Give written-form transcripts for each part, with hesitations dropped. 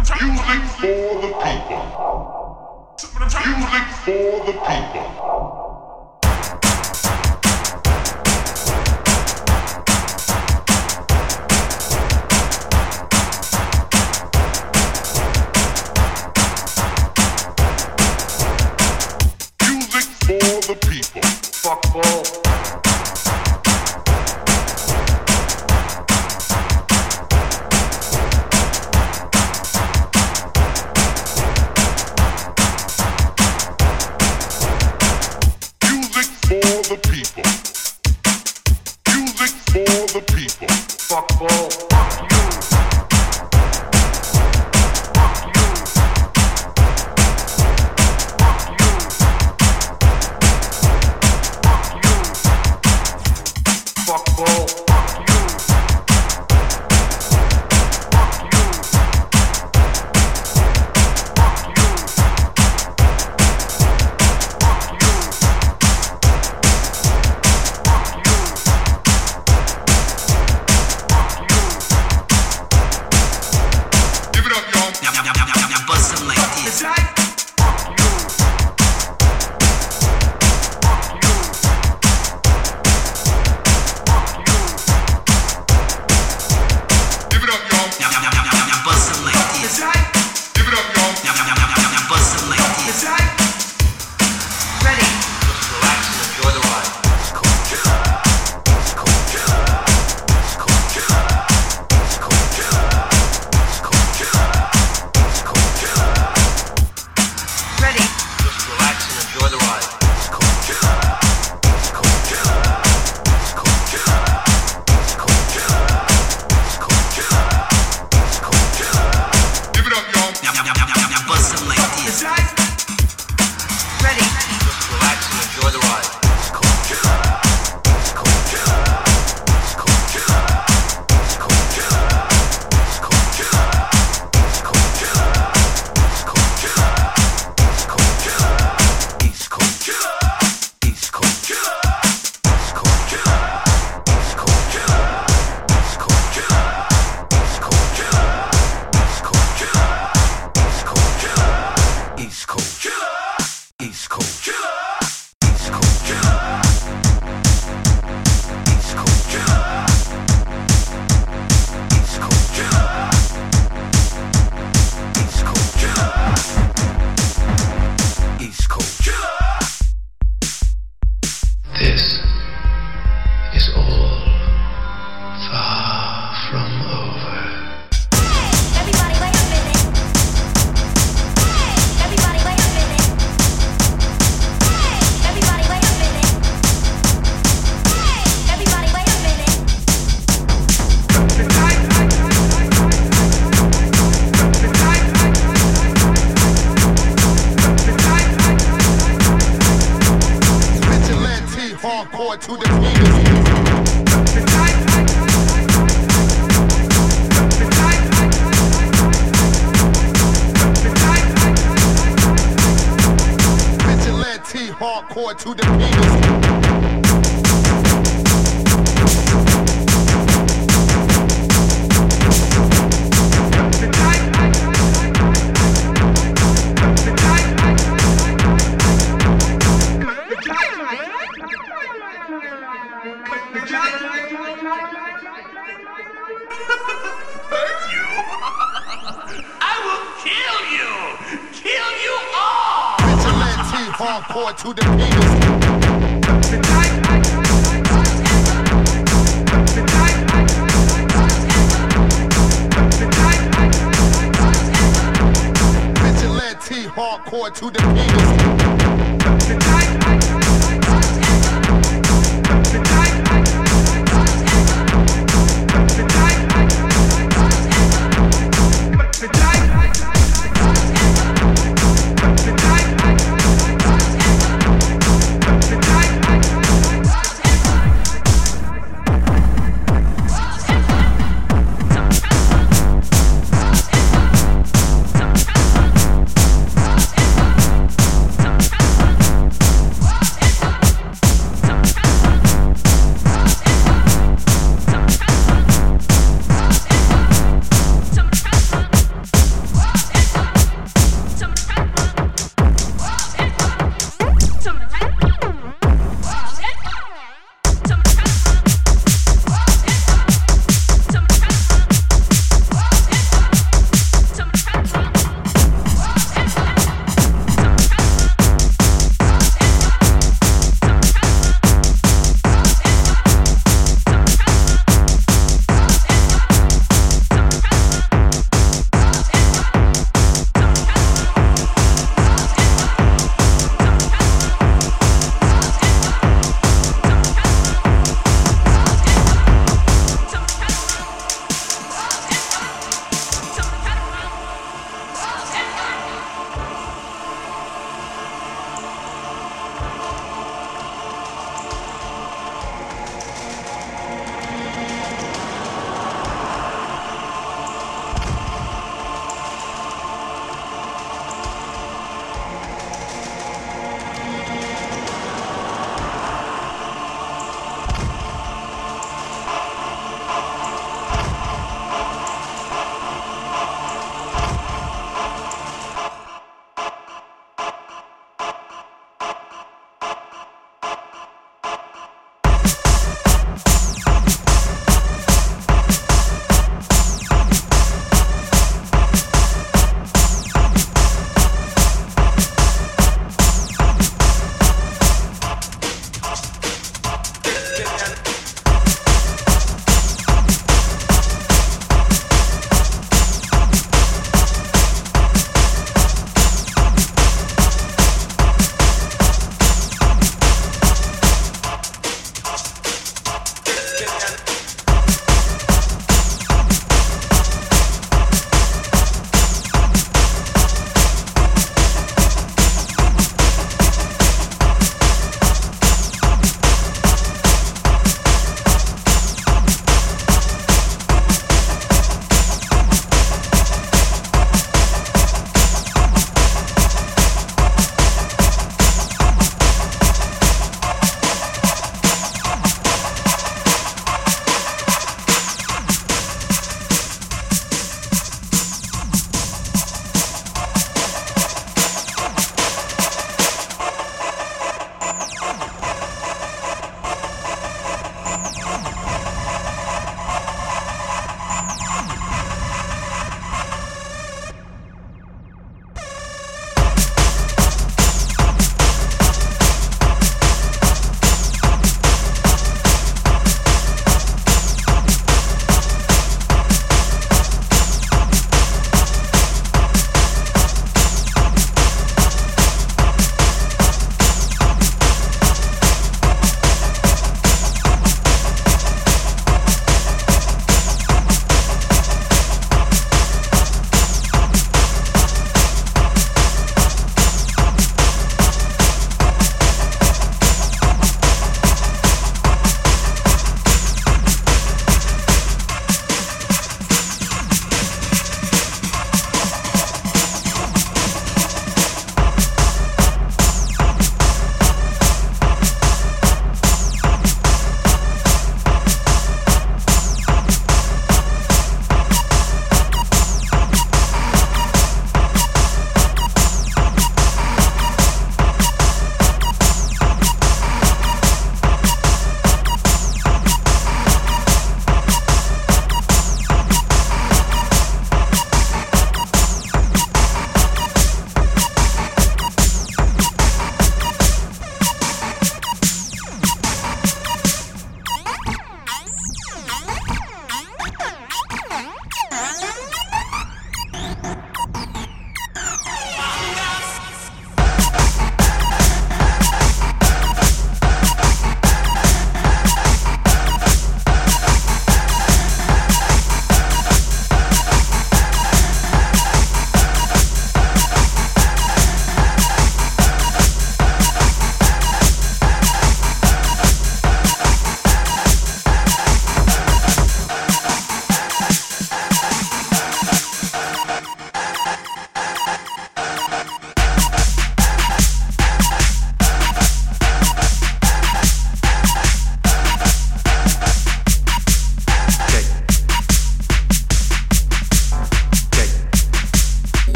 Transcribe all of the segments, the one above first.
Music for the people. Music for the people.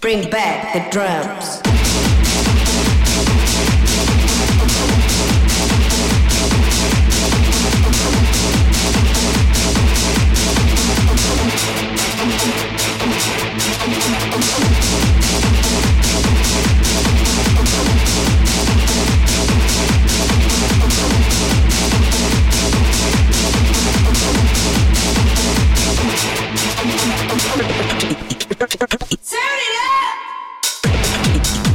Bring back the drums. Turn it up!